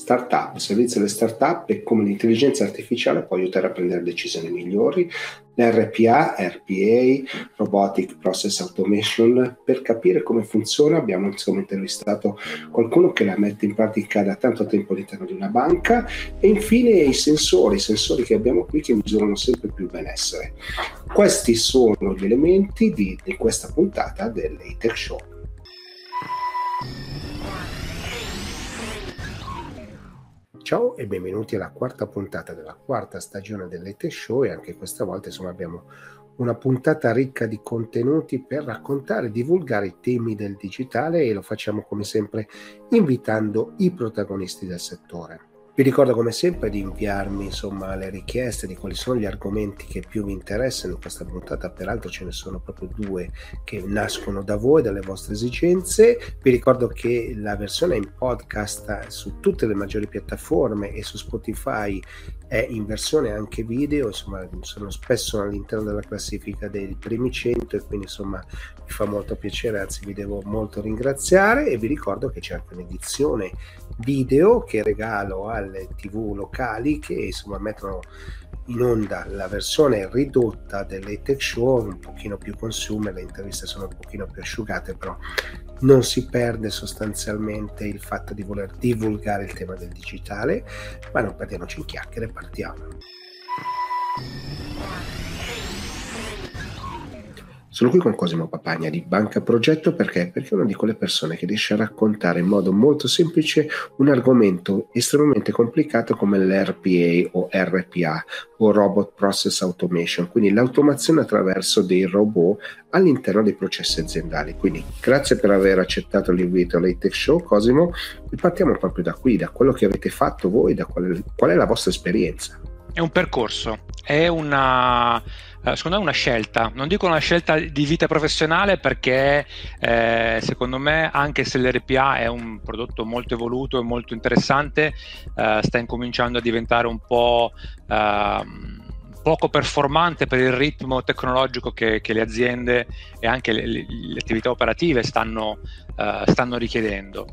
startup, servizio alle startup e come l'intelligenza artificiale può aiutare a prendere decisioni migliori, l'RPA, RPA, Robotic Process Automation. Per capire come funziona abbiamo insomma intervistato qualcuno che la mette in pratica da tanto tempo all'interno di una banca, e infine i sensori che abbiamo qui che misurano sempre più il benessere. Questi sono gli elementi di questa puntata dell'Itech Show. Ciao e benvenuti alla quarta puntata della quarta stagione dell'Itech Show, e anche questa volta insomma abbiamo una puntata ricca di contenuti per raccontare e divulgare i temi del digitale, e lo facciamo come sempre invitando i protagonisti del settore. Vi ricordo come sempre di inviarmi le richieste di quali sono gli argomenti che più vi interessano in questa puntata, peraltro ce ne sono proprio due che nascono da voi, dalle vostre esigenze. Vi ricordo che la versione in podcast su tutte le maggiori piattaforme e su Spotify è in versione anche video, sono spesso all'interno della classifica dei primi 100, e quindi mi fa molto piacere, anzi vi devo molto ringraziare. E vi ricordo che c'è anche un'edizione video che regalo alle TV locali che mettono in onda la versione ridotta dell'Itech Show, un pochino più consumer, le interviste sono un pochino più asciugate, però non si perde sostanzialmente il fatto di voler divulgare il tema del digitale. Ma non perdiamoci in chiacchiere, partiamo. Sono qui con Cosimo Papagna di Banca Progetto perché è una di quelle persone che riesce a raccontare in modo molto semplice un argomento estremamente complicato come l'RPA o RPA o Robot Process Automation, quindi l'automazione attraverso dei robot all'interno dei processi aziendali. Quindi grazie per aver accettato l'invito all'Itech Show, Cosimo, e partiamo proprio da qui, da quello che avete fatto voi, da qual è la vostra esperienza. È un percorso, è una... secondo me è una scelta, non dico una scelta di vita professionale perché secondo me, anche se l'RPA è un prodotto molto evoluto e molto interessante, sta incominciando a diventare un po' poco performante per il ritmo tecnologico che le aziende e anche le attività operative stanno richiedendo.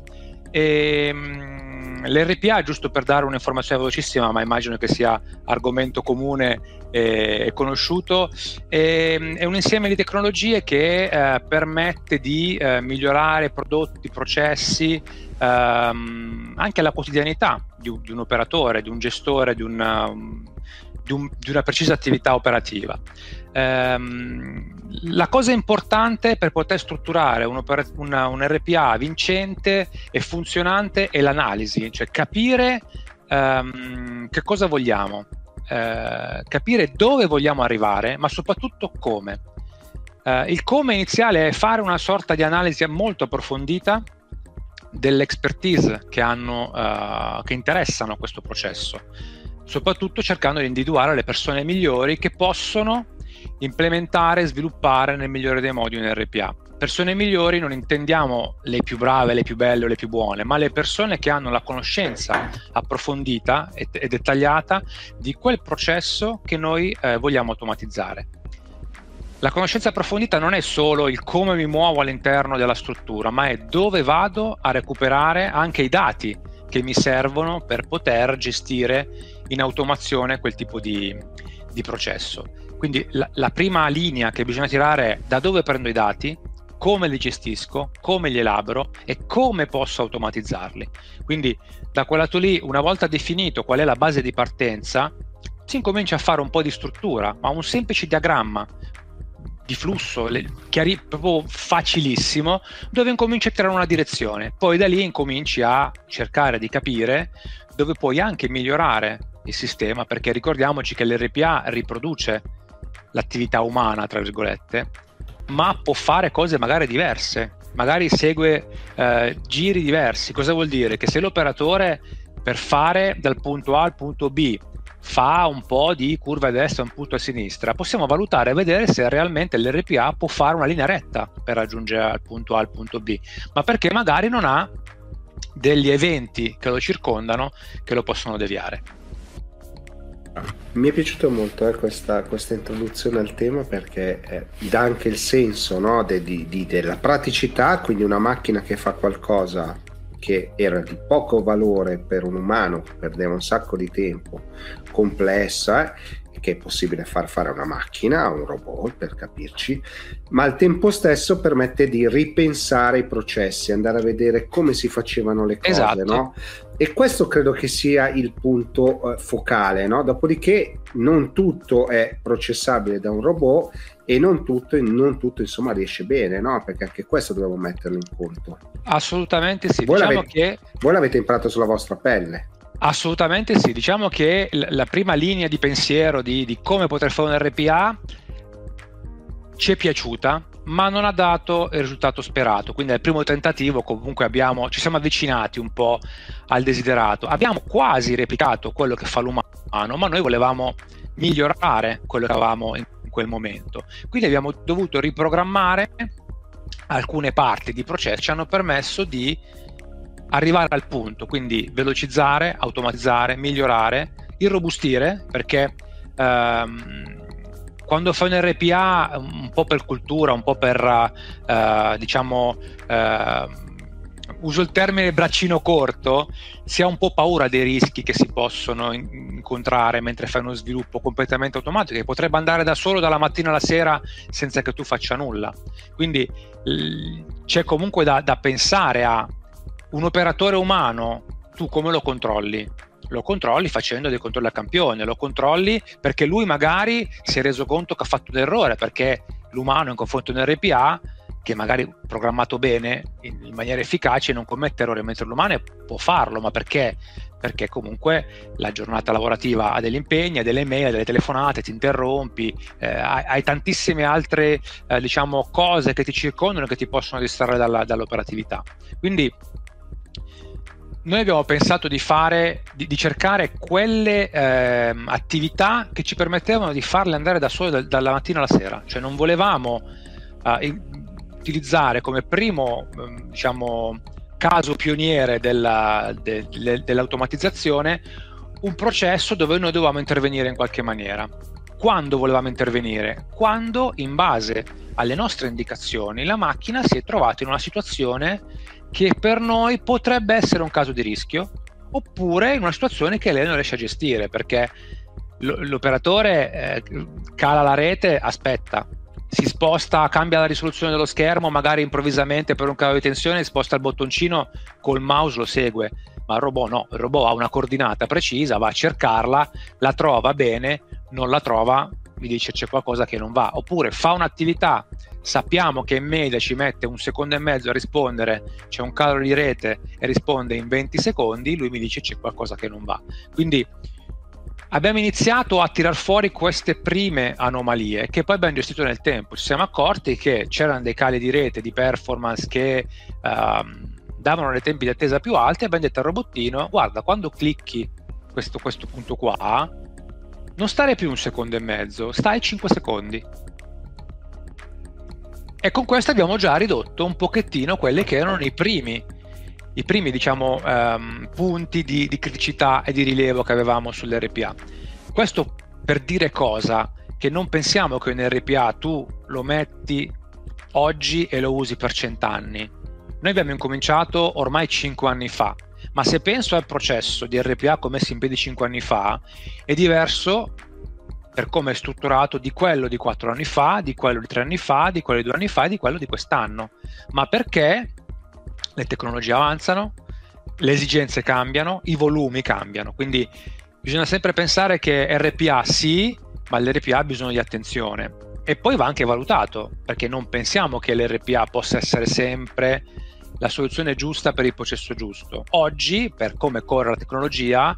L'RPA, giusto per dare un'informazione velocissima, ma immagino che sia argomento comune e conosciuto, è un insieme di tecnologie che permette di migliorare prodotti, processi, anche la quotidianità di un operatore, di un gestore, di una precisa attività operativa. La cosa importante per poter strutturare un RPA vincente e funzionante è l'analisi, cioè capire che cosa vogliamo, capire dove vogliamo arrivare, ma soprattutto come. Il come iniziale è fare una sorta di analisi molto approfondita dell'expertise che interessano questo processo, soprattutto cercando di individuare le persone migliori che possono implementare e sviluppare nel migliore dei modi un RPA. Persone migliori non intendiamo le più brave, le più belle o le più buone, ma le persone che hanno la conoscenza approfondita e dettagliata di quel processo che noi vogliamo automatizzare. La conoscenza approfondita non è solo il come mi muovo all'interno della struttura, ma è dove vado a recuperare anche i dati che mi servono per poter gestire in automazione quel tipo di processo. Quindi la prima linea che bisogna tirare è da dove prendo i dati, come li gestisco, come li elaboro e come posso automatizzarli. Quindi da quel lato lì, una volta definito qual è la base di partenza, si incomincia a fare un po' di struttura, ma un semplice diagramma di flusso, proprio facilissimo, dove incominci a tirare una direzione. Poi da lì incominci a cercare di capire dove puoi anche migliorare il sistema, perché ricordiamoci che l'RPA riproduce l'attività umana, tra virgolette, ma può fare cose magari diverse, magari segue giri diversi. Cosa vuol dire? Che se l'operatore, per fare dal punto A al punto B, fa un po' di curva a destra e un punto a sinistra, possiamo valutare e vedere se realmente l'RPA può fare una linea retta per raggiungere dal punto A al punto B, ma perché magari non ha degli eventi che lo circondano che lo possono deviare. Mi è piaciuta molto questa introduzione al tema, perché dà anche il senso, no? della praticità, quindi una macchina che fa qualcosa che era di poco valore per un umano, che perdeva un sacco di tempo, complessa, che è possibile far fare a una macchina, a un robot, per capirci, ma al tempo stesso permette di ripensare i processi, andare a vedere come si facevano le cose, esatto, no? E questo credo che sia il punto focale, no? Dopodiché non tutto è processabile da un robot e non tutto insomma riesce bene, no? Perché anche questo dobbiamo metterlo in conto. Assolutamente sì. Voi l'avete imparato sulla vostra pelle. Assolutamente sì, diciamo che la prima linea di pensiero di come poter fare un RPA ci è piaciuta, ma non ha dato il risultato sperato, quindi al primo tentativo comunque ci siamo avvicinati un po' al desiderato, abbiamo quasi replicato quello che fa l'umano, ma noi volevamo migliorare quello che avevamo in quel momento, quindi abbiamo dovuto riprogrammare alcune parti di processo, ci hanno permesso di arrivare al punto, quindi velocizzare, automatizzare, migliorare, irrobustire, perché quando fai un RPA, un po' per cultura, un po' per uso il termine braccino corto, si ha un po' paura dei rischi che si possono incontrare mentre fai uno sviluppo completamente automatico, che potrebbe andare da solo dalla mattina alla sera senza che tu faccia nulla, quindi c'è comunque da pensare a un operatore umano. Tu come lo controlli? Lo controlli facendo dei controlli a campione, lo controlli perché lui magari si è reso conto che ha fatto un errore, perché l'umano in confronto a un RPA che magari programmato bene in maniera efficace non commette errori, mentre l'umano può farlo, ma perché? Perché comunque la giornata lavorativa ha degli impegni, ha delle mail, ha delle telefonate, ti interrompi, hai tantissime altre cose che ti circondano che ti possono distrarre dall'operatività. Quindi noi abbiamo pensato di cercare quelle attività che ci permettevano di farle andare da sole dalla mattina alla sera, cioè non volevamo utilizzare come primo caso pioniere dell'automatizzazione un processo dove noi dovevamo intervenire in qualche maniera. Quando volevamo intervenire? Quando, in base alle nostre indicazioni, la macchina si è trovata in una situazione che per noi potrebbe essere un caso di rischio, oppure in una situazione che lei non riesce a gestire perché l'operatore cala la rete, aspetta, si sposta, cambia la risoluzione dello schermo, magari improvvisamente per un calo di tensione sposta il bottoncino, col mouse lo segue, ma il robot no, il robot ha una coordinata precisa, va a cercarla, la trova bene, non la trova, mi dice c'è qualcosa che non va, oppure fa un'attività, sappiamo che in media ci mette 1,5 secondi a rispondere, c'è un calo di rete e risponde in 20 secondi, lui mi dice c'è qualcosa che non va. Quindi abbiamo iniziato a tirar fuori queste prime anomalie che poi abbiamo gestito nel tempo, ci siamo accorti che c'erano dei cali di rete, di performance che davano dei tempi di attesa più alti e abbiamo detto al robottino guarda, quando clicchi questo punto qua non stare più 1,5 secondi, stai 5 secondi. E con questo abbiamo già ridotto un pochettino quelli che erano i primi punti di criticità e di rilevo che avevamo sull'RPA. Questo per dire cosa? Che non pensiamo che un RPA tu lo metti oggi e lo usi per 100 anni. Noi abbiamo incominciato ormai 5 anni fa, ma se penso al processo di RPA come si impedì 5 anni fa, è diverso per come è strutturato di quello di 4 anni fa, di quello di 3 anni fa, di quello di 2 anni fa e di quello di quest'anno. Ma perché le tecnologie avanzano, le esigenze cambiano, i volumi cambiano. Quindi bisogna sempre pensare che RPA sì, ma l'RPA ha bisogno di attenzione. E poi va anche valutato, perché non pensiamo che l'RPA possa essere sempre la soluzione giusta per il processo giusto. Oggi, per come corre la tecnologia,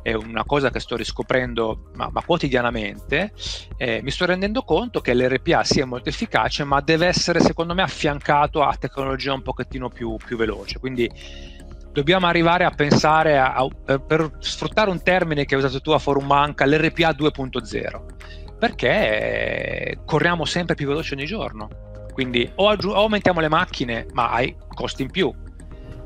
è una cosa che sto riscoprendo ma quotidianamente, mi sto rendendo conto che l'RPA sia molto efficace, ma deve essere secondo me affiancato a tecnologia un pochettino più veloce. Quindi dobbiamo arrivare a pensare per sfruttare un termine che hai usato tu a Forum Banca, l'RPA 2.0, perché corriamo sempre più veloce ogni giorno, quindi o aumentiamo le macchine ma hai costi in più,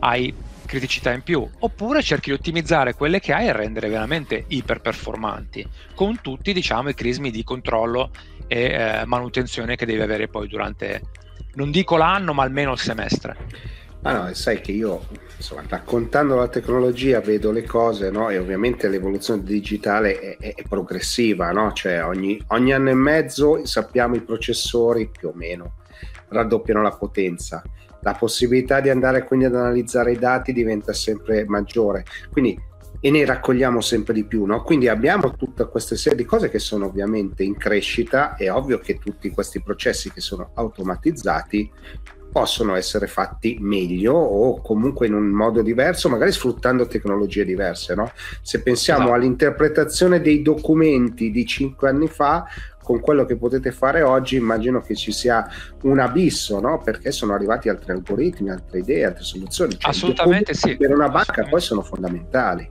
hai criticità in più, oppure cerchi di ottimizzare quelle che hai e rendere veramente iper performanti con tutti i crismi di controllo e manutenzione che devi avere poi durante, non dico l'anno, ma almeno il semestre. Ma no, sai che io, insomma, raccontando la tecnologia vedo le cose, no? E ovviamente l'evoluzione digitale è progressiva, no? Cioè ogni anno e mezzo sappiamo i processori più o meno raddoppiano la potenza, la possibilità di andare quindi ad analizzare i dati diventa sempre maggiore, quindi, e ne raccogliamo sempre di più, no? Quindi abbiamo tutta questa serie di cose che sono ovviamente in crescita, è ovvio che tutti questi processi che sono automatizzati possono essere fatti meglio o comunque in un modo diverso, magari sfruttando tecnologie diverse, no? Se pensiamo all'interpretazione dei documenti di 5 anni fa con quello che potete fare oggi, immagino che ci sia un abisso, no? Perché sono arrivati altri algoritmi, altre idee, altre soluzioni. Cioè, assolutamente sì. Per una banca poi sono fondamentali.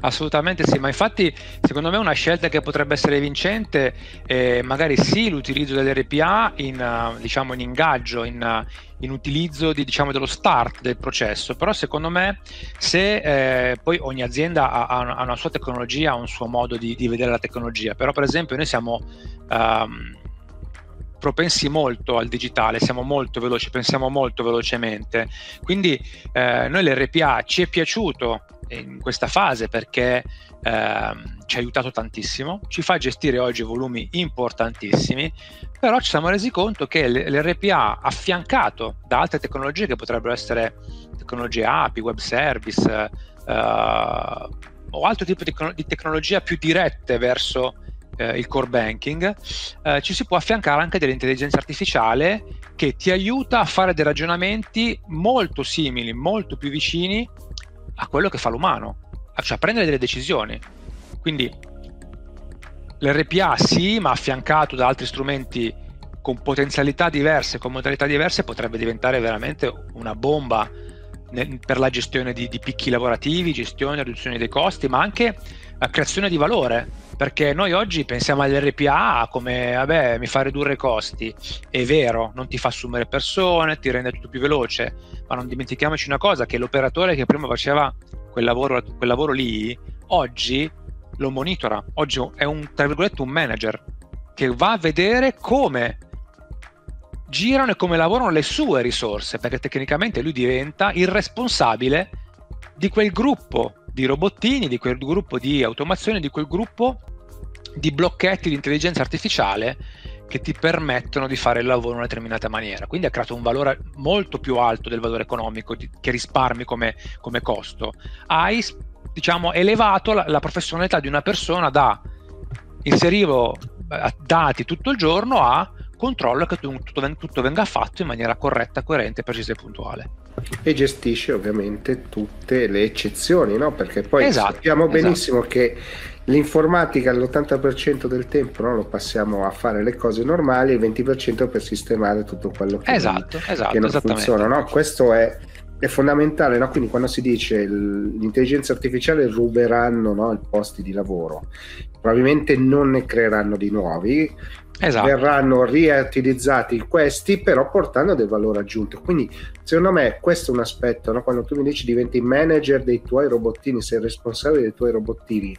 Assolutamente sì, ma infatti secondo me una scelta che potrebbe essere vincente è magari sì l'utilizzo dell'RPA in, diciamo, in ingaggio, in utilizzo di, diciamo, dello start del processo, però secondo me se poi ogni azienda ha una sua tecnologia, ha un suo modo di vedere la tecnologia, però per esempio noi siamo propensi molto al digitale, siamo molto veloci, pensiamo molto velocemente, quindi noi l'RPA ci è piaciuto in questa fase perché ci ha aiutato tantissimo, ci fa gestire oggi volumi importantissimi, però ci siamo resi conto che l'RPA affiancato da altre tecnologie che potrebbero essere tecnologie API, web service o altro tipo di tecnologia più dirette verso il core banking, ci si può affiancare anche dell'intelligenza artificiale che ti aiuta a fare dei ragionamenti molto simili, molto più vicini a quello che fa l'umano, cioè a prendere delle decisioni. Quindi l'RPA sì, ma affiancato da altri strumenti con potenzialità diverse, con modalità diverse, potrebbe diventare veramente una bomba per la gestione di picchi lavorativi, gestione, riduzione dei costi, ma anche creazione di valore, perché noi oggi pensiamo all'RPA come vabbè, mi fa ridurre i costi, è vero, non ti fa assumere persone, ti rende tutto più veloce, ma non dimentichiamoci una cosa, che l'operatore che prima faceva quel lavoro lì, oggi lo monitora, oggi è un, tra virgolette, un manager che va a vedere come girano e come lavorano le sue risorse, perché tecnicamente lui diventa il responsabile di quel gruppo di robottini, di quel gruppo di automazione, di quel gruppo di blocchetti di intelligenza artificiale che ti permettono di fare il lavoro in una determinata maniera. Quindi ha creato un valore molto più alto del valore economico che risparmi come costo. Hai, diciamo, elevato la professionalità di una persona da inserivo dati tutto il giorno a controllo che tutto venga fatto in maniera corretta, coerente, precisa e puntuale. E gestisce ovviamente tutte le eccezioni, no? Perché poi sappiamo benissimo che l'informatica l'80% del tempo, no, lo passiamo a fare le cose normali e il 20% per sistemare tutto quello che non funziona, no? Questo è fondamentale, no? Quindi quando si dice l'intelligenza artificiale ruberanno, no, i posti di lavoro, probabilmente non ne creeranno di nuovi, verranno riutilizzati questi, però portando del valore aggiunto. Quindi secondo me questo è un aspetto, no? Quando tu mi dici diventi manager dei tuoi robottini, sei responsabile dei tuoi robottini,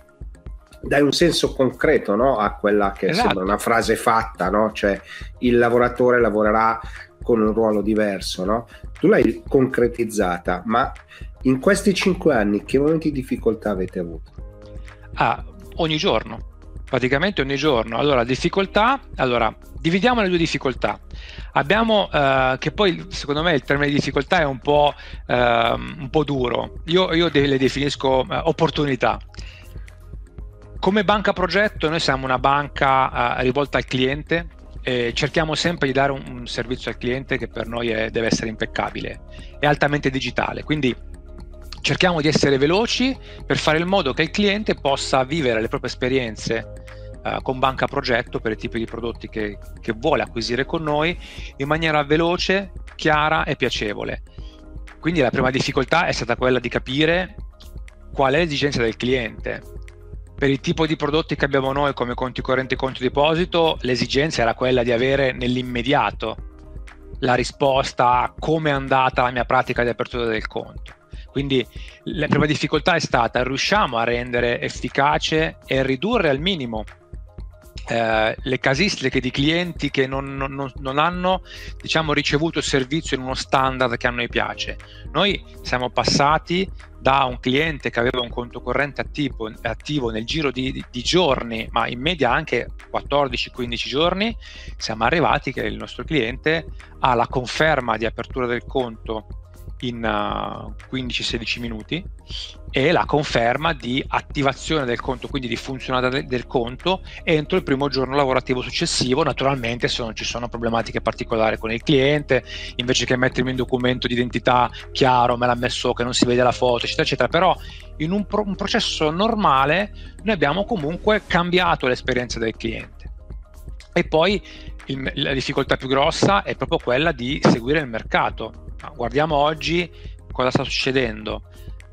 dai un senso concreto, no, a quella che sembra una frase fatta, no? Cioè il lavoratore lavorerà con un ruolo diverso, no? Tu l'hai concretizzata, ma in questi 5 anni che momenti di difficoltà avete avuto? Ogni giorno, praticamente ogni giorno. Allora, dividiamo le due difficoltà. Abbiamo che poi secondo me il termine di difficoltà è un po' duro, io le definisco opportunità. Come Banca Progetto noi siamo una banca rivolta al cliente, cerchiamo sempre di dare un servizio al cliente che per noi deve essere impeccabile, è altamente digitale, quindi cerchiamo di essere veloci per fare in modo che il cliente possa vivere le proprie esperienze con Banca Progetto per i tipi di prodotti che vuole acquisire con noi in maniera veloce, chiara e piacevole. Quindi la prima difficoltà è stata quella di capire qual è l'esigenza del cliente. Per il tipo di prodotti che abbiamo noi come conti correnti e conti deposito, l'esigenza era quella di avere nell'immediato la risposta a come è andata la mia pratica di apertura del conto. Quindi la prima difficoltà è stata: riusciamo a rendere efficace e ridurre al minimo le casistiche di clienti che non hanno, diciamo, ricevuto il servizio in uno standard che a noi piace. Noi siamo passati da un cliente che aveva un conto corrente attivo nel giro di giorni, ma in media anche 14-15 giorni, siamo arrivati che il nostro cliente ha la conferma di apertura del conto in 15-16 minuti e la conferma di attivazione del conto, quindi di funzionalità del conto, entro il primo giorno lavorativo successivo. Naturalmente se non ci sono problematiche particolari con il cliente, invece che mettermi un documento di identità chiaro, me l'ha messo che non si vede la foto, eccetera eccetera. Però in un processo normale noi abbiamo comunque cambiato l'esperienza del cliente. E poi la difficoltà più grossa è proprio quella di seguire il mercato. Guardiamo oggi cosa sta succedendo,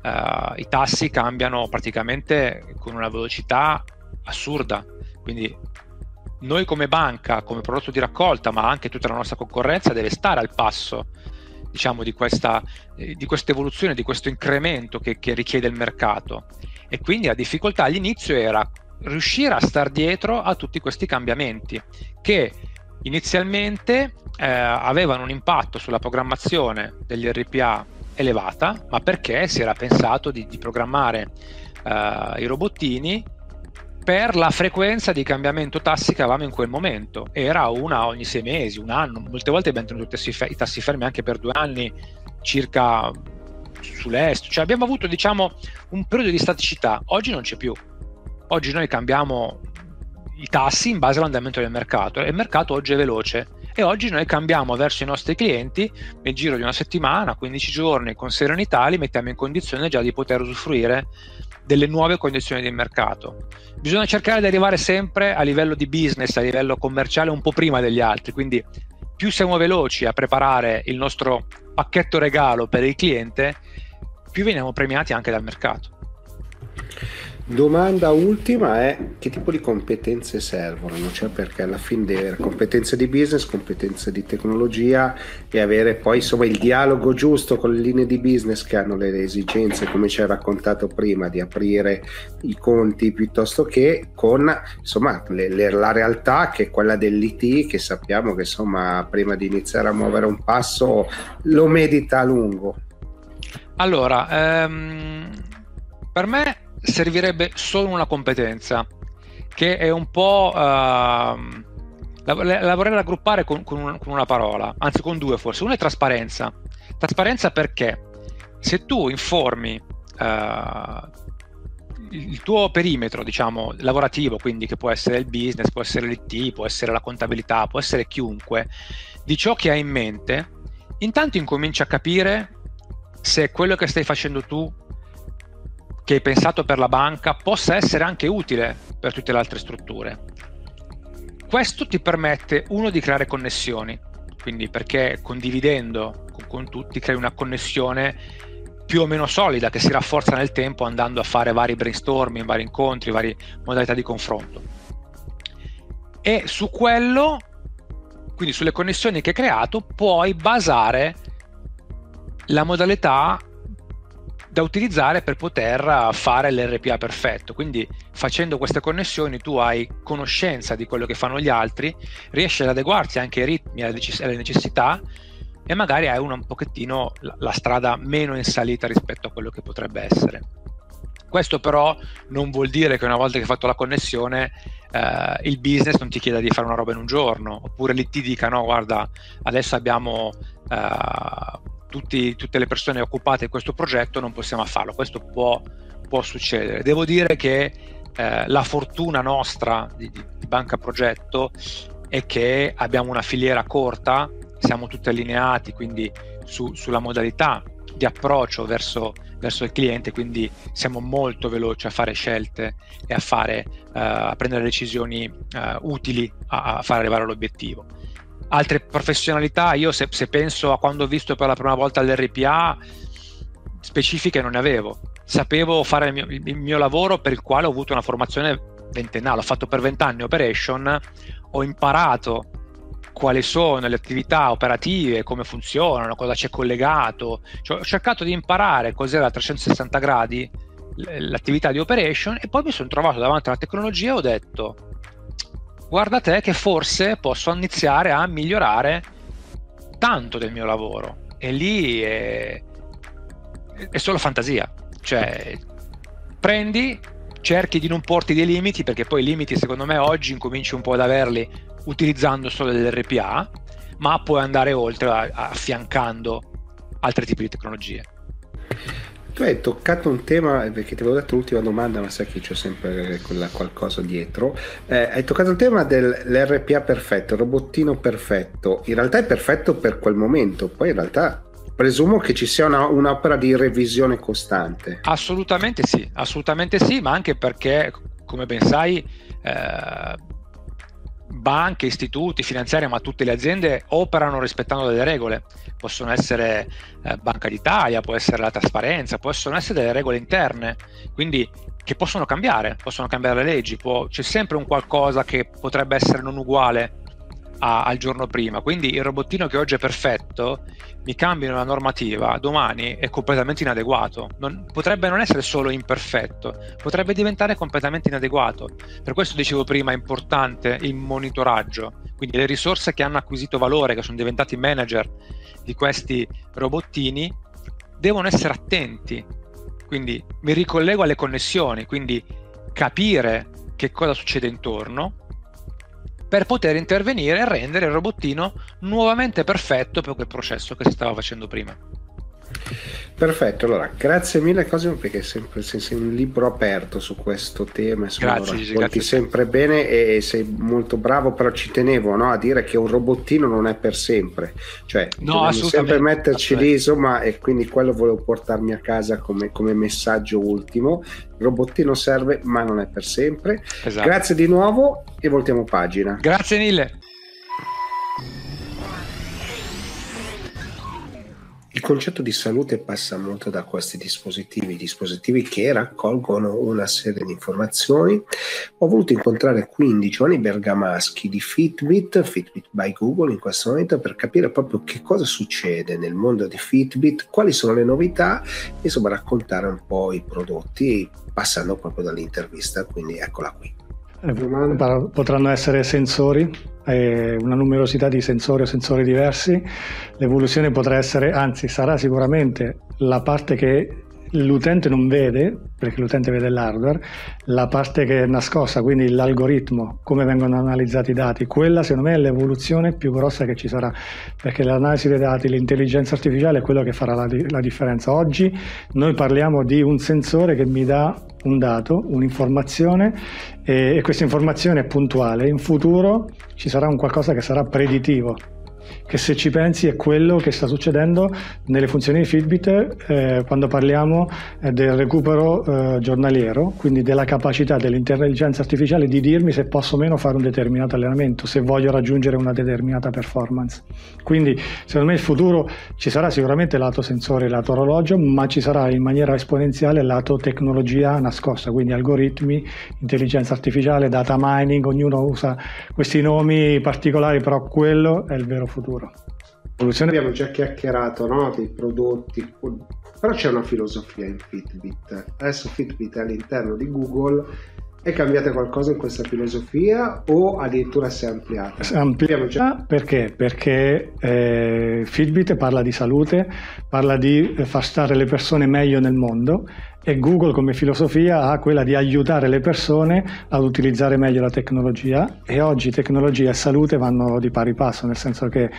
i tassi cambiano praticamente con una velocità assurda, quindi noi come banca, come prodotto di raccolta, ma anche tutta la nostra concorrenza deve stare al passo, diciamo, di questa evoluzione, di questo incremento che richiede il mercato. E quindi la difficoltà all'inizio era riuscire a star dietro a tutti questi cambiamenti che inizialmente avevano un impatto sulla programmazione degli RPA elevata, ma perché si era pensato di programmare i robottini per la frequenza di cambiamento tassi che avevamo in quel momento. Era una ogni 6 mesi, un anno, molte volte abbiamo tenuto i tassi fermi anche per 2 anni circa sull'est, cioè abbiamo avuto, diciamo, un periodo di staticità. Oggi non c'è più, oggi noi cambiamo i tassi in base all'andamento del mercato, e il mercato oggi è veloce, e oggi noi cambiamo verso i nostri clienti nel giro di una settimana, 15 giorni, con serenità li mettiamo in condizione già di poter usufruire delle nuove condizioni di mercato. Bisogna cercare di arrivare sempre a livello di business, a livello commerciale, un po' prima degli altri, quindi più siamo veloci a preparare il nostro pacchetto regalo per il cliente, più veniamo premiati anche dal mercato. Domanda ultima è: che tipo di competenze servono? Cioè, perché alla fine deve avere competenze di business, competenze di tecnologia e avere poi, insomma, il dialogo giusto con le linee di business che hanno le esigenze, come ci hai raccontato prima, di aprire i conti piuttosto che con, insomma, la realtà che è quella dell'IT, che sappiamo che, insomma, prima di iniziare a muovere un passo lo medita a lungo. Allora, per me servirebbe solo una competenza, che è un po' la vorrei raggruppare con una parola, anzi con due forse. Una è trasparenza. Trasparenza perché se tu informi il tuo perimetro, diciamo, lavorativo, quindi che può essere il business, può essere l'IT, può essere la contabilità, può essere chiunque, di ciò che hai in mente, intanto incominci a capire se quello che stai facendo tu, che hai pensato per la banca, possa essere anche utile per tutte le altre strutture. Questo ti permette, uno, di creare connessioni, quindi perché condividendo con tutti crei una connessione più o meno solida che si rafforza nel tempo andando a fare vari brainstorming, vari incontri, varie modalità di confronto. E su quello, quindi sulle connessioni che hai creato, puoi basare la modalità da utilizzare per poter fare l'RPA perfetto. Quindi facendo queste connessioni tu hai conoscenza di quello che fanno gli altri, riesci ad adeguarti anche ai ritmi, alle necessità, e magari hai un pochettino la strada meno in salita rispetto a quello che potrebbe essere. Questo però non vuol dire che una volta che hai fatto la connessione il business non ti chieda di fare una roba in un giorno, oppure lì ti dica: no, guarda, adesso abbiamo tutte le persone occupate in questo progetto, non possiamo farlo. Questo può succedere. Devo dire che la fortuna nostra di Banca Progetto è che abbiamo una filiera corta, siamo tutti allineati quindi sulla modalità di approccio verso il cliente, quindi siamo molto veloci a fare scelte e a prendere decisioni utili a far arrivare all'obiettivo. Altre professionalità, io se penso a quando ho visto per la prima volta l'RPA, specifiche non ne avevo. Sapevo fare il mio lavoro, per il quale ho avuto una formazione ventennale, ho fatto per 20 anni operation, ho imparato quali sono le attività operative, come funzionano, cosa c'è collegato, cioè, ho cercato di imparare cos'era a 360 gradi l'attività di operation, e poi mi sono trovato davanti alla tecnologia e ho detto: guarda te che forse posso iniziare a migliorare tanto del mio lavoro, e lì è solo fantasia, cioè prendi, cerchi di non porti dei limiti, perché poi i limiti secondo me oggi incominci un po' ad averli utilizzando solo l'RPA, ma puoi andare oltre affiancando altri tipi di tecnologie. Tu hai toccato un tema, perché ti avevo detto l'ultima domanda, ma sai che c'ho sempre quella qualcosa dietro. Hai toccato il tema dell'RPA perfetto, il robottino perfetto. In realtà è perfetto per quel momento, poi in realtà presumo che ci sia un'opera di revisione costante. Assolutamente sì, ma anche perché, come ben sai, banche, istituti, finanziarie, ma tutte le aziende operano rispettando delle regole. Possono essere Banca d'Italia, può essere la trasparenza, possono essere delle regole interne, quindi che possono cambiare le leggi, c'è sempre un qualcosa che potrebbe essere non uguale al giorno prima, quindi il robottino che oggi è perfetto, mi cambiano la normativa, domani è completamente inadeguato, potrebbe non essere solo imperfetto, potrebbe diventare completamente inadeguato. Per questo dicevo prima, è importante il monitoraggio, quindi le risorse che hanno acquisito valore, che sono diventati manager di questi robottini, devono essere attenti, quindi mi ricollego alle connessioni, quindi capire che cosa succede intorno, per poter intervenire e rendere il robottino nuovamente perfetto per quel processo che si stava facendo prima. Perfetto, allora grazie mille Cosimo, perché sei un libro aperto su questo tema, racconti sempre bene e sei molto bravo, però ci tenevo a dire che un robottino non è per sempre, cioè dobbiamo sempre metterci lì, insomma, e quindi quello volevo portarmi a casa come messaggio ultimo: il robottino serve ma non è per sempre. Esatto. Grazie di nuovo e voltiamo pagina. Grazie mille. Il concetto di salute passa molto da questi dispositivi che raccolgono una serie di informazioni. Ho voluto incontrare quindi Giovanni Bergamaschi di Fitbit by Google in questo momento, per capire proprio che cosa succede nel mondo di Fitbit, quali sono le novità e insomma raccontare un po' i prodotti, passando proprio dall'intervista, quindi eccola qui. Potranno essere sensori, una numerosità di sensori o sensori diversi. L'evoluzione potrà essere, anzi sarà sicuramente, la parte che l'utente non vede, perché l'utente vede l'hardware, la parte che è nascosta, quindi l'algoritmo, come vengono analizzati i dati. Quella secondo me è l'evoluzione più grossa che ci sarà, perché l'analisi dei dati, l'intelligenza artificiale è quello che farà la differenza. Oggi noi parliamo di un sensore che mi dà un dato, un'informazione, e questa informazione è puntuale. In futuro ci sarà un qualcosa che sarà preditivo, che se ci pensi è quello che sta succedendo nelle funzioni di Fitbit quando parliamo del recupero giornaliero, quindi della capacità dell'intelligenza artificiale di dirmi se posso o meno fare un determinato allenamento, se voglio raggiungere una determinata performance. Quindi secondo me il futuro ci sarà sicuramente lato sensore, lato orologio, ma ci sarà in maniera esponenziale lato tecnologia nascosta, quindi algoritmi, intelligenza artificiale, data mining, ognuno usa questi nomi particolari, però quello è il vero futuro. Abbiamo già chiacchierato, dei prodotti, però c'è una filosofia in Fitbit. Adesso Fitbit è all'interno di Google, è cambiata qualcosa in questa filosofia o addirittura si è ampliata? Perché? Perché Fitbit parla di salute, parla di far stare le persone meglio nel mondo, e Google come filosofia ha quella di aiutare le persone ad utilizzare meglio la tecnologia, e oggi tecnologia e salute vanno di pari passo, nel senso che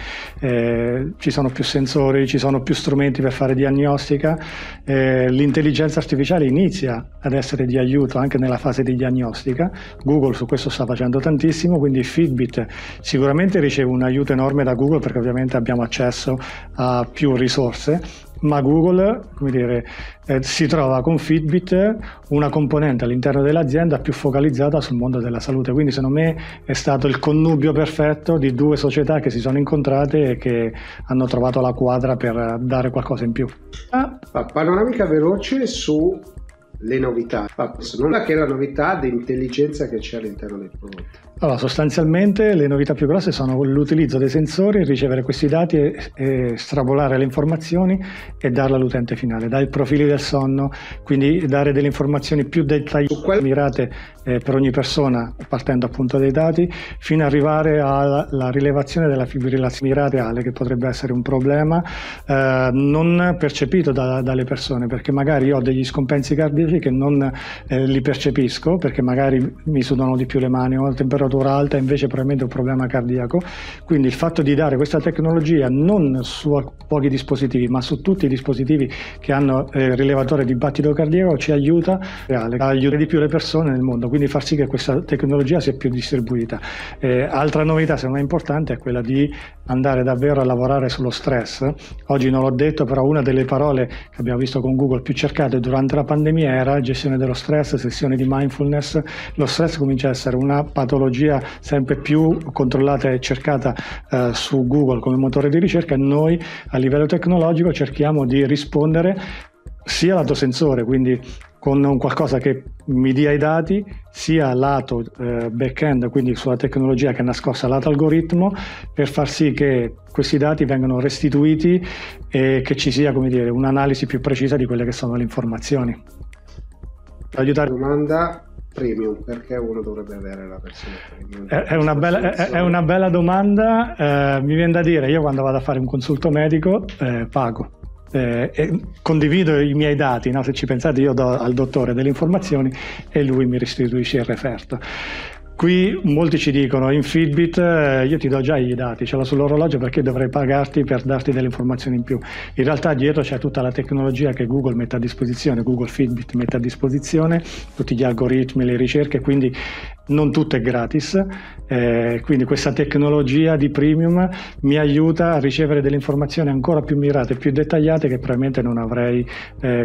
ci sono più sensori, ci sono più strumenti per fare diagnostica, l'intelligenza artificiale inizia ad essere di aiuto anche nella fase di diagnostica. Google su questo sta facendo tantissimo, quindi Fitbit sicuramente riceve un aiuto enorme da Google, perché ovviamente abbiamo accesso a più risorse, ma Google, si trova con Fitbit una componente all'interno dell'azienda più focalizzata sul mondo della salute. Quindi secondo me è stato il connubio perfetto di due società che si sono incontrate e che hanno trovato la quadra per dare qualcosa in più. Panoramica veloce su le novità. Nulla che è la novità di intelligenza che c'è all'interno dei prodotti. Allora, sostanzialmente le novità più grosse sono l'utilizzo dei sensori, ricevere questi dati e estrapolare le informazioni e darle all'utente finale, dai profili del sonno, quindi dare delle informazioni più dettagliate, mirate per ogni persona, partendo appunto dai dati, fino ad arrivare alla rilevazione della fibrillazione atriale, che potrebbe essere un problema non percepito dalle persone, perché magari io ho degli scompensi cardiaci che non li percepisco, perché magari mi sudano di più le mani, ho una temperatura alta, invece probabilmente è un problema cardiaco. Quindi il fatto di dare questa tecnologia non su pochi dispositivi, ma su tutti i dispositivi che hanno rilevatore di battito cardiaco, ci aiuta di più le persone nel mondo, quindi far sì che questa tecnologia sia più distribuita. Altra novità, se non è importante, è quella di andare davvero a lavorare sullo stress. Oggi non l'ho detto, però una delle parole che abbiamo visto con Google più cercate durante la pandemia era gestione dello stress, sessioni di mindfulness. Lo stress comincia a essere una patologia sempre più controllata e cercata su Google come motore di ricerca, e noi a livello tecnologico cerchiamo di rispondere sia lato sensore, quindi con un qualcosa che mi dia i dati, sia lato back-end, quindi sulla tecnologia che è nascosta lato algoritmo, per far sì che questi dati vengano restituiti e che ci sia, come dire, un'analisi più precisa di quelle che sono le informazioni. Aiutare. Domanda premium, perché uno dovrebbe avere la versione premium? È una bella domanda, mi viene da dire, io quando vado a fare un consulto medico pago. Condivido i miei dati, no? Se ci pensate, io do al dottore delle informazioni e lui mi restituisce il referto. Qui molti ci dicono in Fitbit io ti do già i dati, ce l'ho sull'orologio, perché dovrei pagarti per darti delle informazioni in più. In realtà dietro c'è tutta la tecnologia che Google mette a disposizione, Google Fitbit mette a disposizione, tutti gli algoritmi, le ricerche, quindi non tutto è gratis, quindi questa tecnologia di premium mi aiuta a ricevere delle informazioni ancora più mirate, più dettagliate, che probabilmente non avrei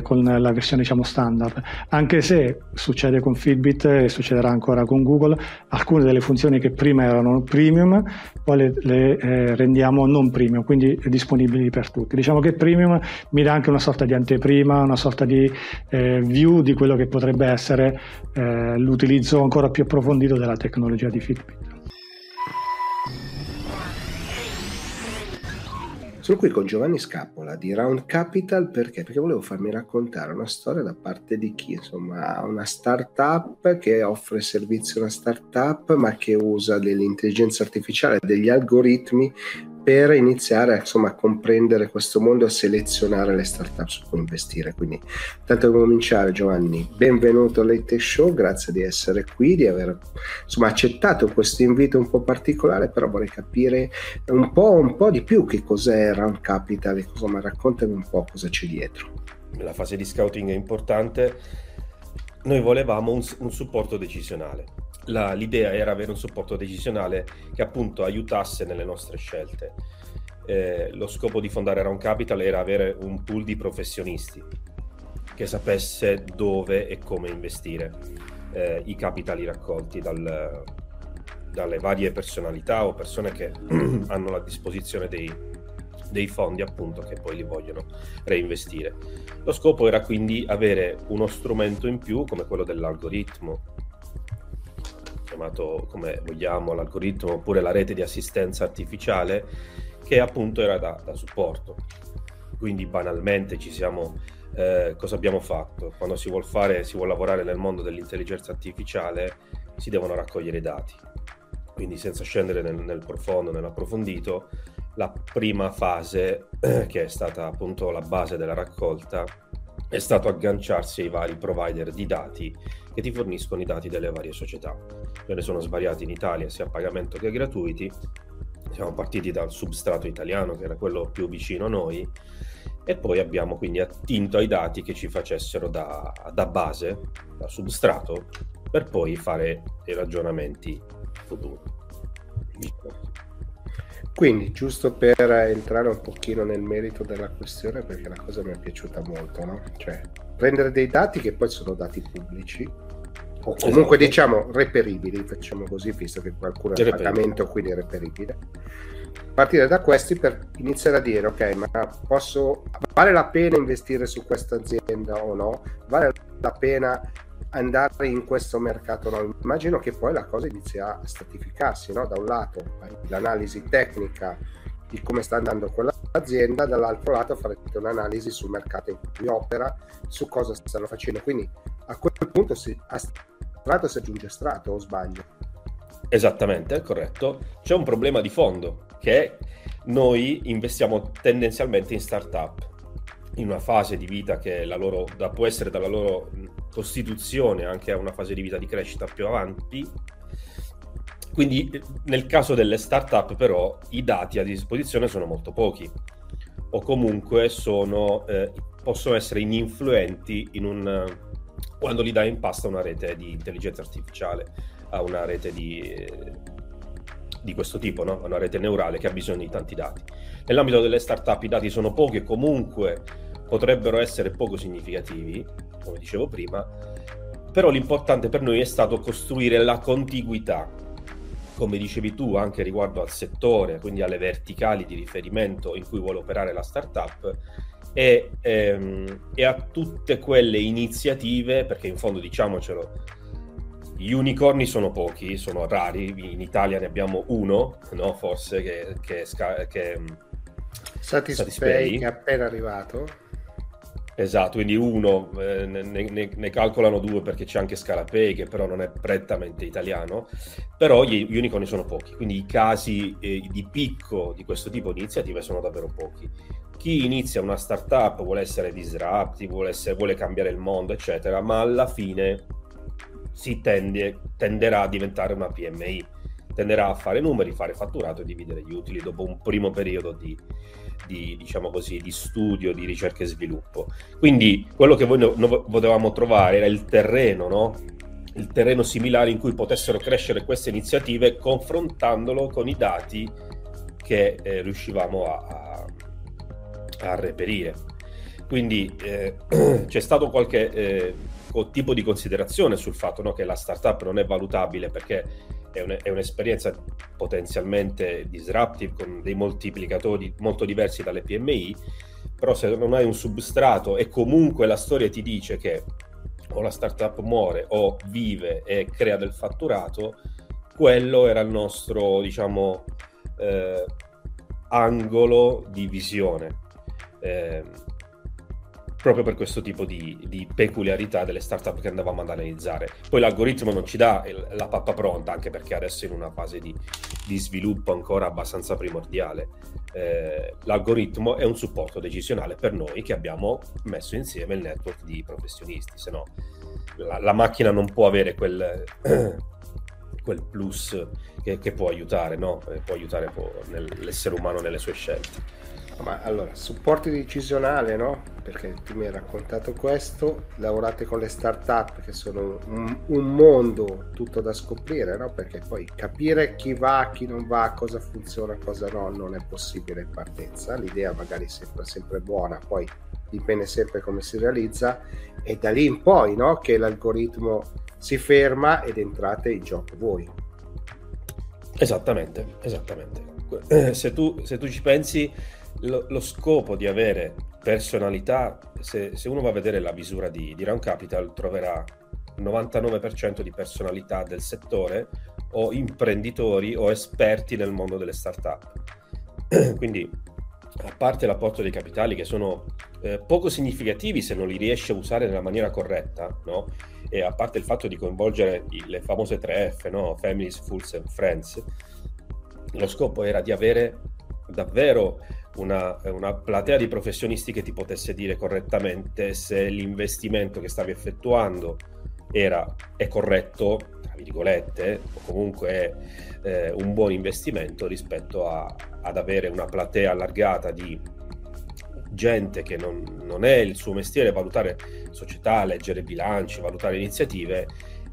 con la versione, diciamo, standard, anche se succede con Fitbit e succederà ancora con Google. Alcune delle funzioni che prima erano premium poi le rendiamo non premium, quindi disponibili per tutti. Diciamo che premium mi dà anche una sorta di anteprima, una sorta di view di quello che potrebbe essere l'utilizzo ancora più approfondito della tecnologia di Fitbit. Sono qui con Giovanni Scapola di Round Capital perché volevo farmi raccontare una storia da parte di chi, insomma, ha una startup che offre servizio a una startup, ma che usa dell'intelligenza artificiale, degli algoritmi per iniziare, insomma, a comprendere questo mondo e a selezionare le startup su cui investire. Quindi, tanto per cominciare, Giovanni, benvenuto all'Tech Show, grazie di essere qui, di aver, insomma, accettato questo invito un po' particolare, però vorrei capire un po' di più che cos'è Round Capital e cosa, raccontami un po' cosa c'è dietro. La fase di scouting è importante. Noi volevamo un supporto decisionale. L'idea era avere un supporto decisionale che appunto aiutasse nelle nostre scelte. Lo scopo di fondare Round Capital era avere un pool di professionisti che sapesse dove e come investire i capitali raccolti dalle varie personalità o persone che hanno a disposizione dei fondi, appunto, che poi li vogliono reinvestire. Lo scopo era quindi avere uno strumento in più, come quello dell'algoritmo, chiamato come vogliamo l'algoritmo, oppure la rete di assistenza artificiale, che appunto era da supporto. Quindi banalmente cosa abbiamo fatto? Quando si vuol lavorare nel mondo dell'intelligenza artificiale si devono raccogliere i dati, quindi senza scendere nel profondo, nell'approfondito, la prima fase, che è stata appunto la base della raccolta, è stato agganciarsi ai vari provider di dati che ti forniscono i dati delle varie società. Ce ne sono svariati in Italia, sia a pagamento che gratuiti. Siamo partiti dal substrato italiano, che era quello più vicino a noi, e poi abbiamo quindi attinto ai dati che ci facessero da base, da substrato, per poi fare i ragionamenti futuri. Quindi, giusto per entrare un pochino nel merito della questione, perché la cosa mi è piaciuta molto, no? Cioè, prendere dei dati che poi sono dati pubblici, o comunque, diciamo, reperibili, facciamo così, visto che qualcuno ha il pagamento, quindi è reperibile. partire da questi per iniziare a dire ok, ma posso, vale la pena investire su questa azienda o no? Vale la pena andare in questo mercato? No, immagino che poi la cosa inizia a stratificarsi, no? Da un lato l'analisi tecnica di come sta andando quell'azienda, dall'altro lato farete un'analisi sul mercato in cui opera, su cosa stanno facendo, quindi a quel punto si aggiunge strato, o sbaglio? Esattamente, corretto. C'è un problema di fondo, che noi investiamo tendenzialmente in startup, in una fase di vita che può essere dalla loro costituzione anche a una fase di vita di crescita più avanti. Quindi nel caso delle startup però i dati a disposizione sono molto pochi, o comunque possono essere ininfluenti quando li dà in pasta una rete di intelligenza artificiale, a una rete di questo tipo, no? Una rete neurale che ha bisogno di tanti dati. Nell'ambito delle startup i dati sono pochi e comunque potrebbero essere poco significativi, come dicevo prima, però l'importante per noi è stato costruire la contiguità, come dicevi tu, anche riguardo al settore, quindi alle verticali di riferimento in cui vuole operare la startup e a tutte quelle iniziative, perché in fondo, diciamocelo, gli unicorni sono pochi, sono rari, in Italia ne abbiamo uno, no? Forse che Satisfy, che è appena arrivato. Esatto, quindi uno, ne calcolano due perché c'è anche Scalapay, che però non è prettamente italiano, però gli unicorni sono pochi, quindi i casi di picco di questo tipo di iniziative sono davvero pochi. Chi inizia una startup vuole essere disruptive, vuole cambiare il mondo, eccetera, ma alla fine tenderà a diventare una PMI, tenderà a fare numeri, fare fatturato e dividere gli utili dopo un primo periodo di studio, di ricerca e sviluppo. Quindi quello che noi volevamo trovare era il terreno, no? Il terreno similare in cui potessero crescere queste iniziative, confrontandolo con i dati che riuscivamo a reperire. Quindi c'è stato qualche tipo di considerazione sul fatto, no, che la startup non è valutabile perché è un'esperienza potenzialmente disruptive con dei moltiplicatori molto diversi dalle PMI, però se non hai un substrato e comunque la storia ti dice che o la startup muore o vive e crea del fatturato, quello era il nostro, angolo di visione, proprio per questo tipo di peculiarità delle startup che andavamo ad analizzare. Poi l'algoritmo non ci dà la pappa pronta, anche perché adesso è in una fase di sviluppo ancora abbastanza primordiale. L'algoritmo è un supporto decisionale per noi che abbiamo messo insieme il network di professionisti, se no la macchina non può avere quel plus che può aiutare, no? Può aiutare l'essere umano nelle sue scelte. Ma allora, supporto decisionale, no? Perché tu mi hai raccontato questo, lavorate con le startup che sono un mondo tutto da scoprire, no? Perché poi capire chi va, chi non va, cosa funziona, cosa no, non è possibile in partenza. L'idea magari sembra sempre buona, poi dipende sempre come si realizza, e da lì in poi, no? Che l'algoritmo si ferma ed entrate in gioco voi. Esattamente. Se tu ci pensi, lo scopo di avere personalità, se uno va a vedere la misura di Round Capital, troverà il 99% di personalità del settore o imprenditori o esperti nel mondo delle startup. Quindi, a parte l'apporto dei capitali, che sono poco significativi se non li riesce a usare nella maniera corretta, no? E a parte il fatto di coinvolgere le famose 3F, no? Families, Fools and Friends, lo scopo era di avere davvero una platea di professionisti che ti potesse dire correttamente se l'investimento che stavi effettuando è corretto, tra virgolette, o comunque è un buon investimento, rispetto ad avere una platea allargata di gente che non è il suo mestiere valutare società, leggere bilanci, valutare iniziative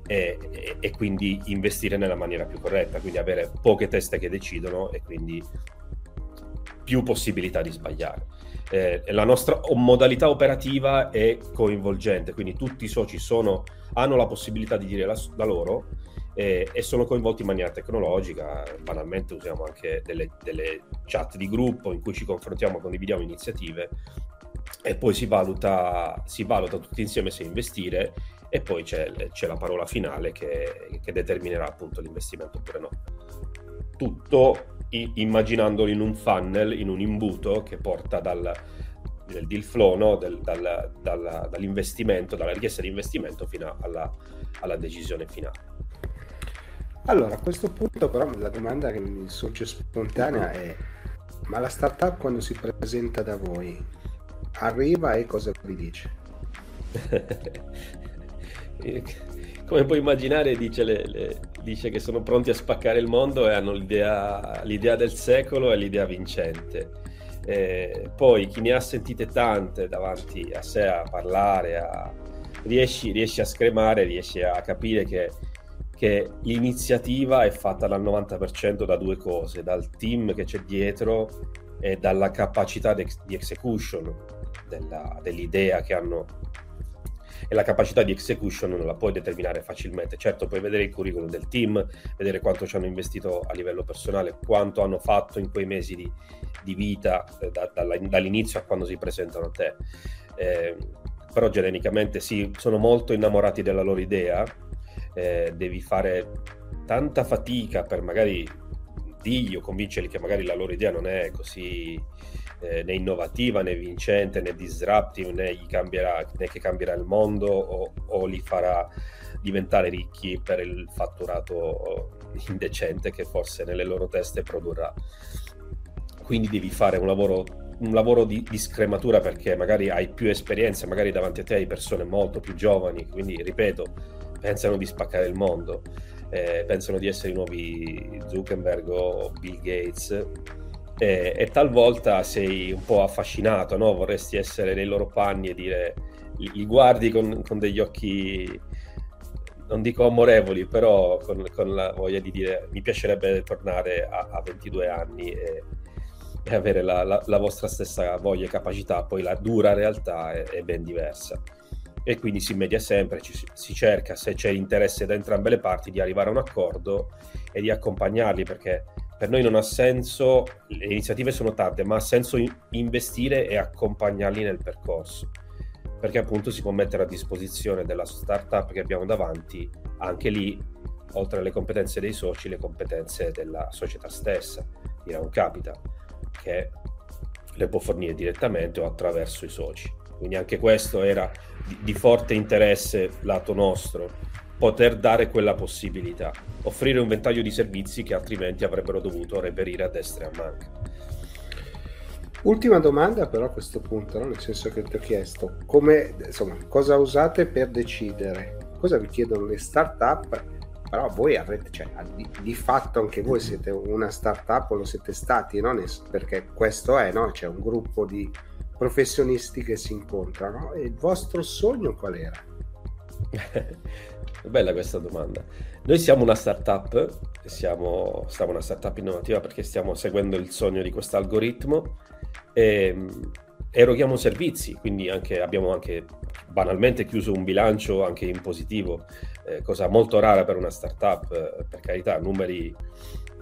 e quindi investire nella maniera più corretta, quindi avere poche teste che decidono e quindi più possibilità di sbagliare. La nostra modalità operativa è coinvolgente, quindi tutti i soci hanno la possibilità di dire la loro, e sono coinvolti in maniera tecnologica. Banalmente usiamo anche delle chat di gruppo in cui ci confrontiamo, condividiamo iniziative e poi si valuta tutti insieme se investire, e poi c'è la parola finale che determinerà appunto l'investimento oppure no. Tutto immaginandolo in un funnel, in un imbuto che porta del deal flow, no? dall'investimento, dalla richiesta di investimento fino alla decisione finale. Allora, a questo punto però la domanda che mi sorge spontanea è: ma la startup quando si presenta da voi arriva e cosa vi dice? Come puoi immaginare, dice che sono pronti a spaccare il mondo e hanno l'idea del secolo e l'idea vincente. Poi chi ne ha sentite tante davanti a sé a parlare, riesci a scremare, riesci a capire che l'iniziativa è fatta dal 90% da due cose: dal team che c'è dietro e dalla capacità di execution dell'idea che hanno. E la capacità di execution non la puoi determinare facilmente. Certo, puoi vedere il curriculum del team, vedere quanto ci hanno investito a livello personale, quanto hanno fatto in quei mesi di vita dall'inizio a quando si presentano a te, però genericamente sì, sono molto innamorati della loro idea. Devi fare tanta fatica per magari dirgli o convincerli che magari la loro idea non è così né innovativa, né vincente, né disruptive, né che cambierà il mondo o li farà diventare ricchi per il fatturato indecente che forse nelle loro teste produrrà. Quindi devi fare un lavoro di scrematura, perché magari hai più esperienza, magari davanti a te hai persone molto più giovani, quindi ripeto, pensano di spaccare il mondo, pensano di essere i nuovi Zuckerberg o Bill Gates, e talvolta sei un po' affascinato, no? Vorresti essere nei loro panni e dire, li guardi con degli occhi, non dico amorevoli, però con la voglia di dire mi piacerebbe tornare a 22 anni e avere la vostra stessa voglia e capacità. Poi la dura realtà è ben diversa. E quindi si media sempre, si cerca, se c'è interesse da entrambe le parti, di arrivare a un accordo e di accompagnarli, perché per noi non ha senso, le iniziative sono tante, ma ha senso investire e accompagnarli nel percorso, perché appunto si può mettere a disposizione della startup che abbiamo davanti, anche lì, oltre alle competenze dei soci, le competenze della società stessa, di Round Capital, che le può fornire direttamente o attraverso i soci. Quindi anche questo era di forte interesse lato nostro, poter dare quella possibilità, offrire un ventaglio di servizi che altrimenti avrebbero dovuto reperire a destra e a manca. Ultima domanda però a questo punto, no? Nel senso che ti ho chiesto cosa usate per decidere, cosa vi chiedono le startup, però voi avrete, di fatto anche voi siete una startup, o lo siete stati, no? Perché questo è, no? C'è un gruppo di professionisti che si incontrano. E il vostro sogno qual era? Bella questa domanda. Noi siamo una startup, siamo una startup innovativa perché stiamo seguendo il sogno di questo algoritmo e eroghiamo servizi, quindi abbiamo banalmente chiuso un bilancio anche in positivo, cosa molto rara per una startup, per carità, numeri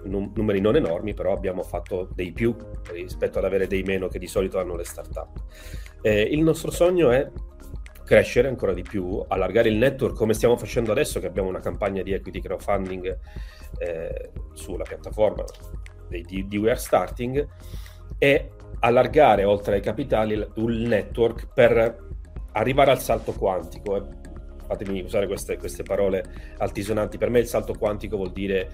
non enormi, però abbiamo fatto dei più rispetto ad avere dei meno che di solito hanno le startup. Il nostro sogno è crescere ancora di più, allargare il network come stiamo facendo adesso, che abbiamo una campagna di equity crowdfunding sulla piattaforma di We Are Starting, e allargare oltre ai capitali il network per arrivare al salto quantico. Fatemi usare queste parole altisonanti. Per me il salto quantico vuol dire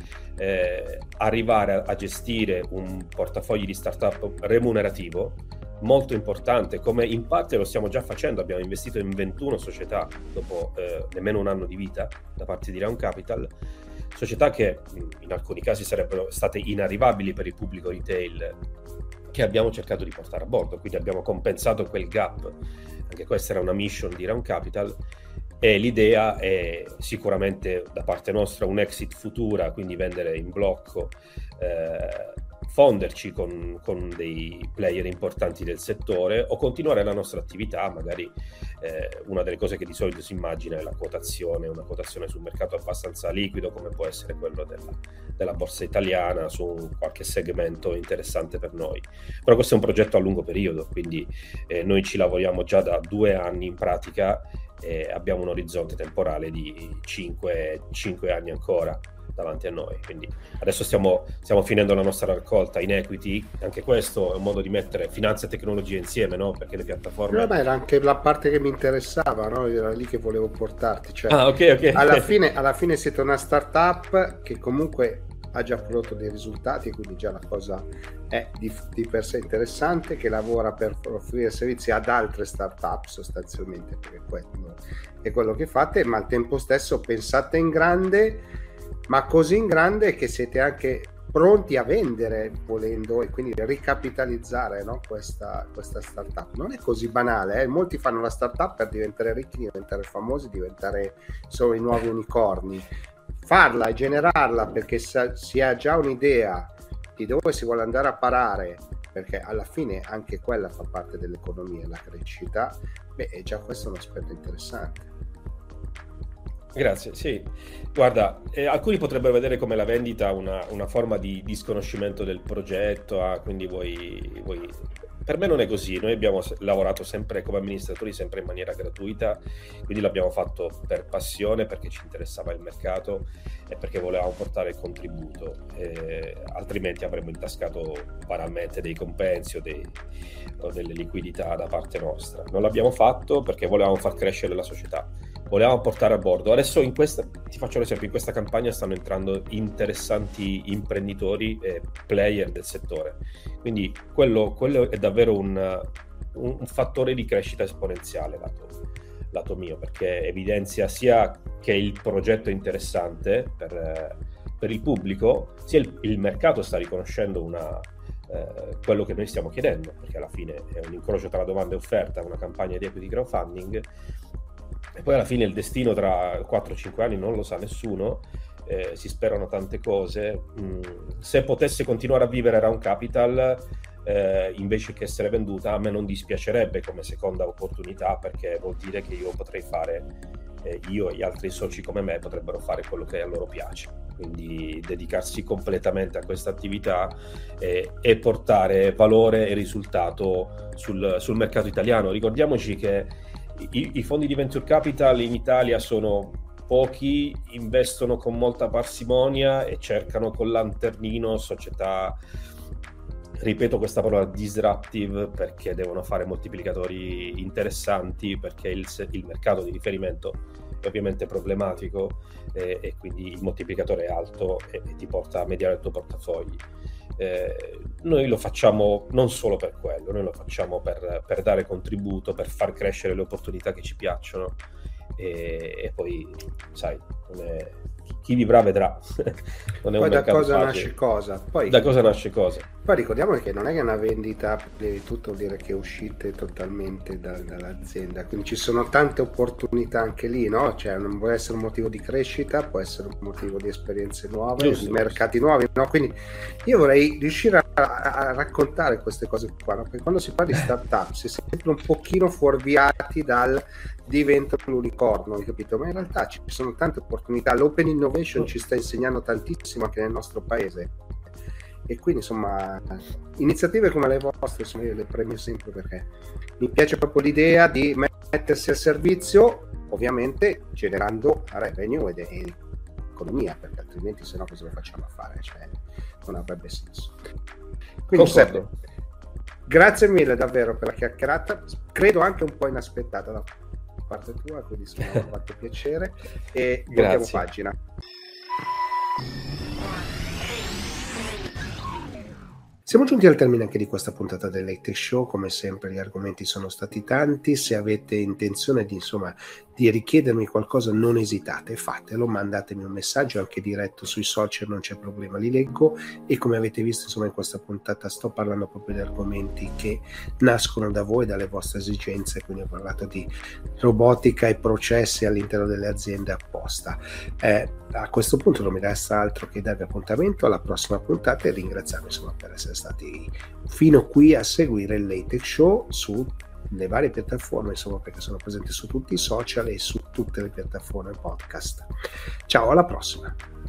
arrivare a gestire un portafoglio di startup remunerativo molto importante, come in parte lo stiamo già facendo. Abbiamo investito in 21 società dopo nemmeno un anno di vita da parte di Round Capital, società che in alcuni casi sarebbero state inarrivabili per il pubblico retail, che abbiamo cercato di portare a bordo, quindi abbiamo compensato quel gap. Anche questa era una mission di Round Capital. E l'idea è sicuramente da parte nostra un exit futura, quindi vendere in blocco fonderci con dei player importanti del settore o continuare la nostra attività. Magari una delle cose che di solito si immagina è la quotazione, una quotazione sul mercato abbastanza liquido come può essere quello della Borsa Italiana su qualche segmento interessante per noi, però questo è un progetto a lungo periodo, quindi noi ci lavoriamo già da 2 anni in pratica e abbiamo un orizzonte temporale di 5 anni ancora davanti a noi. Quindi adesso stiamo finendo la nostra raccolta in equity, anche questo è un modo di mettere finanza e tecnologia insieme, no? Perché le piattaforme... No, ma era anche la parte che mi interessava, no? Era lì che volevo portarti, cioè, okay. Alla fine siete una startup che comunque ha già prodotto dei risultati, quindi già la cosa è di per sé interessante, che lavora per offrire servizi ad altre startup sostanzialmente, perché quello è quello che fate, ma al tempo stesso pensate in grande, ma così in grande che siete anche pronti a vendere volendo e quindi ricapitalizzare, no? questa startup non è così banale, eh? Molti fanno la startup per diventare ricchi, diventare famosi, diventare solo i nuovi unicorni. Farla e generarla perché si ha già un'idea di dove si vuole andare a parare, perché alla fine anche quella fa parte dell'economia e la crescita, è già questo un aspetto interessante. Grazie, sì. Guarda, alcuni potrebbero vedere come la vendita una forma di disconoscimento del progetto, quindi voi... Per me non è così, noi abbiamo lavorato sempre come amministratori, sempre in maniera gratuita, quindi l'abbiamo fatto per passione, perché ci interessava il mercato e perché volevamo portare il contributo, altrimenti avremmo intascato banalmente dei compensi o delle liquidità da parte nostra. Non l'abbiamo fatto perché volevamo far crescere la società, volevamo portare a bordo. Adesso ti faccio un esempio, in questa campagna stanno entrando interessanti imprenditori e player del settore, quindi quello è davvero un fattore di crescita esponenziale lato mio, perché evidenzia sia che il progetto è interessante per il pubblico, sia il mercato sta riconoscendo quello che noi stiamo chiedendo, perché alla fine è un incrocio tra domanda e offerta, una campagna di equity crowdfunding, e poi alla fine il destino tra 4-5 anni non lo sa nessuno, si sperano tante cose. Se potesse continuare a vivere Round Capital invece che essere venduta, a me non dispiacerebbe come seconda opportunità, perché vuol dire che io potrei fare, io e gli altri soci come me potrebbero fare quello che a loro piace, quindi dedicarsi completamente a questa attività e portare valore e risultato sul mercato italiano. Ricordiamoci che i fondi di venture capital in Italia sono pochi, investono con molta parsimonia e cercano col lanternino società, ripeto questa parola, disruptive, perché devono fare moltiplicatori interessanti, perché il mercato di riferimento è ovviamente problematico e quindi il moltiplicatore è alto e ti porta a mediare il tuo portafogli. Noi lo facciamo non solo per quello, noi lo facciamo per dare contributo, per far crescere le opportunità che ci piacciono e poi sai, chi vivrà vedrà. Non è poi un da cosa facile. Nasce cosa, poi da cosa nasce cosa. Poi ricordiamo che non è che è una vendita, prima di tutto vuol dire che uscite totalmente dall'azienda, quindi ci sono tante opportunità anche lì, no? Cioè non può essere un motivo di crescita, può essere un motivo di esperienze nuove, giusto, di mercati nuovi, no? Quindi io vorrei riuscire a raccontare queste cose qua, no? Perché quando si parla di startup si è sempre un pochino fuorviati dal divento l'unicorno, hai capito? Ma in realtà ci sono tante opportunità, l'open innovation ci sta insegnando tantissimo anche nel nostro paese e quindi insomma iniziative come le vostre, insomma, io le premio sempre perché mi piace proprio l'idea di mettersi al servizio, ovviamente generando revenue ed economia, perché altrimenti sennò cosa lo facciamo a fare, cioè non avrebbe senso. Quindi sempre, grazie mille davvero per la chiacchierata, credo anche un po' inaspettata da parte tua, quindi mi ha fatto piacere e andiamo pagina. Siamo giunti al termine anche di questa puntata del Late Tech Show. Come sempre gli argomenti sono stati tanti. Se avete intenzione di richiedermi qualcosa, non esitate, fatelo, mandatemi un messaggio anche diretto sui social, non c'è problema, li leggo. E come avete visto, insomma, in questa puntata sto parlando proprio di argomenti che nascono da voi, dalle vostre esigenze, quindi ho parlato di robotica e processi all'interno delle aziende apposta. A questo punto non mi resta altro che darvi appuntamento alla prossima puntata e ringraziarvi, insomma, per essere stati fino qui a seguire il Late Tech Show su le varie piattaforme, insomma, perché sono presenti su tutti i social e su tutte le piattaforme podcast. Ciao, alla prossima!